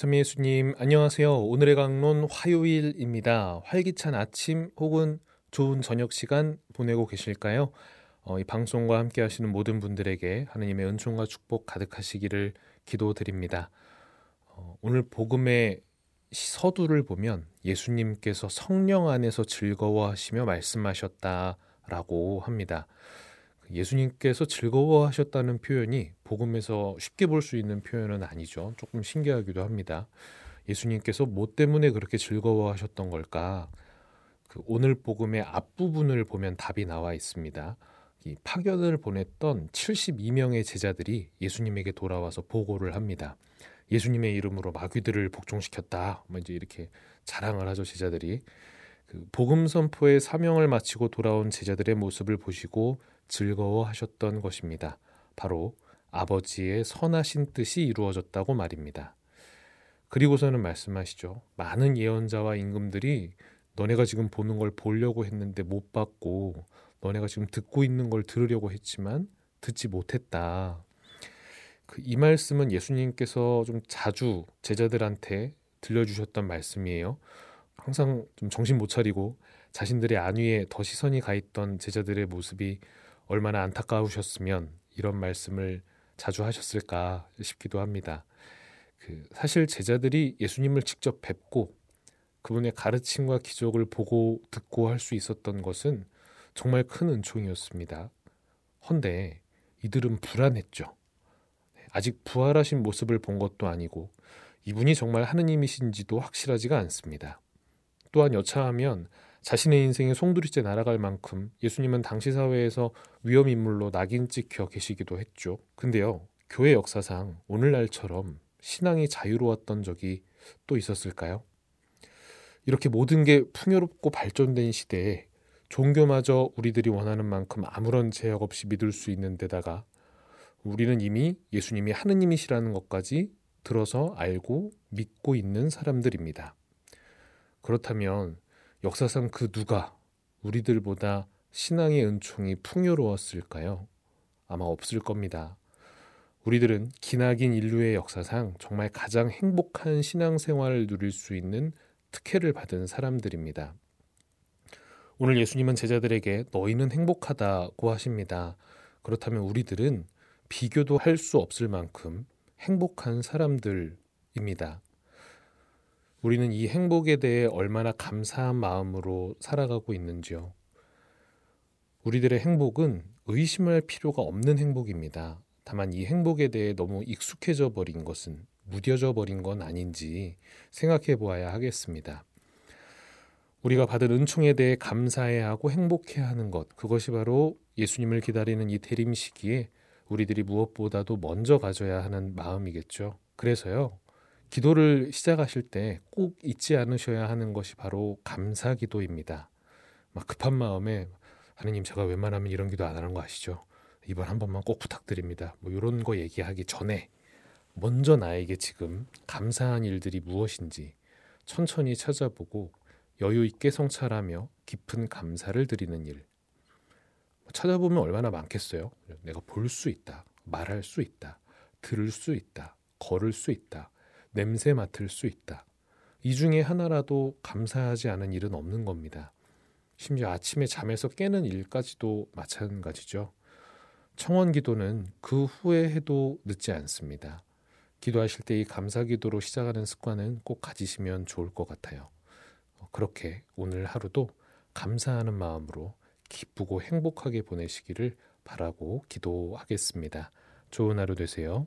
채미수님 안녕하세요. 오늘의 강론 화요일입니다. 활기찬 아침 혹은 좋은 저녁 시간 보내고 계실까요? 이 방송과 함께 하시는 모든 분들에게 하나님의 은총과 축복 가득하시기를 기도드립니다. 오늘 복음의 서두를 보면 예수님께서 성령 안에서 즐거워하시며 말씀하셨다라고 합니다. 예수님께서 즐거워하셨다는 표현이 복음에서 쉽게 볼 수 있는 표현은 아니죠. 조금 신기하기도 합니다. 예수님께서 뭐 때문에 그렇게 즐거워하셨던 걸까? 오늘 복음의 앞부분을 보면 답이 나와 있습니다. 이 파견을 보냈던 72명의 제자들이 예수님에게 돌아와서 보고를 합니다. 예수님의 이름으로 마귀들을 복종시켰다. 이제 이렇게 자랑을 하죠, 제자들이. 복음 선포의 사명을 마치고 돌아온 제자들의 모습을 보시고 즐거워하셨던 것입니다. 바로 아버지의 선하신 뜻이 이루어졌다고 말입니다. 그리고서는 말씀하시죠. 많은 예언자와 임금들이 너네가 지금 보는 걸 보려고 했는데 못 봤고 너네가 지금 듣고 있는 걸 들으려고 했지만 듣지 못했다. 이 말씀은 예수님께서 좀 자주 제자들한테 들려주셨던 말씀이에요. 항상 좀 정신 못 차리고 자신들의 안위에 더 시선이 가 있던 제자들의 모습이 얼마나 안타까우셨으면 이런 말씀을 자주 하셨을까 싶기도 합니다. 사실 제자들이 예수님을 직접 뵙고 그분의 가르침과 기적을 보고 듣고 할 수 있었던 것은 정말 큰 은총이었습니다. 헌데 이들은 불안했죠. 아직 부활하신 모습을 본 것도 아니고 이분이 정말 하느님이신지도 확실하지가 않습니다. 또한 여차하면 자신의 인생이 송두리째 날아갈 만큼 예수님은 당시 사회에서 위험인물로 낙인 찍혀 계시기도 했죠. 근데요, 교회 역사상 오늘날처럼 신앙이 자유로웠던 적이 또 있었을까요? 이렇게 모든 게 풍요롭고 발전된 시대에 종교마저 우리들이 원하는 만큼 아무런 제약 없이 믿을 수 있는 데다가 우리는 이미 예수님이 하느님이시라는 것까지 들어서 알고 믿고 있는 사람들입니다. 그렇다면 역사상 그 누가 우리들보다 신앙의 은총이 풍요로웠을까요? 아마 없을 겁니다. 우리들은 기나긴 인류의 역사상 정말 가장 행복한 신앙생활을 누릴 수 있는 특혜를 받은 사람들입니다. 오늘 예수님은 제자들에게 너희는 행복하다고 하십니다. 그렇다면 우리들은 비교도 할 수 없을 만큼 행복한 사람들입니다. 우리는 이 행복에 대해 얼마나 감사한 마음으로 살아가고 있는지요. 우리들의 행복은 의심할 필요가 없는 행복입니다. 다만 이 행복에 대해 너무 익숙해져 버린 것은 무뎌져 버린 건 아닌지 생각해 보아야 하겠습니다. 우리가 받은 은총에 대해 감사해야 하고 행복해야 하는 것, 그것이 바로 예수님을 기다리는 이 대림 시기에 우리들이 무엇보다도 먼저 가져야 하는 마음이겠죠. 그래서요, 기도를 시작하실 때 꼭 잊지 않으셔야 하는 것이 바로 감사 기도입니다. 막 급한 마음에 하느님 제가 웬만하면 이런 기도 안 하는 거 아시죠? 이번 한 번만 꼭 부탁드립니다. 이런 거 얘기하기 전에 먼저 나에게 지금 감사한 일들이 무엇인지 천천히 찾아보고 여유 있게 성찰하며 깊은 감사를 드리는 일. 찾아보면 얼마나 많겠어요? 내가 볼 수 있다, 말할 수 있다, 들을 수 있다, 걸을 수 있다, 냄새 맡을 수 있다. 이 중에 하나라도 감사하지 않은 일은 없는 겁니다. 심지어 아침에 잠에서 깨는 일까지도 마찬가지죠. 청원기도는 그 후에 해도 늦지 않습니다. 기도하실 때 이 감사기도로 시작하는 습관은 꼭 가지시면 좋을 것 같아요. 그렇게 오늘 하루도 감사하는 마음으로 기쁘고 행복하게 보내시기를 바라고 기도하겠습니다. 좋은 하루 되세요.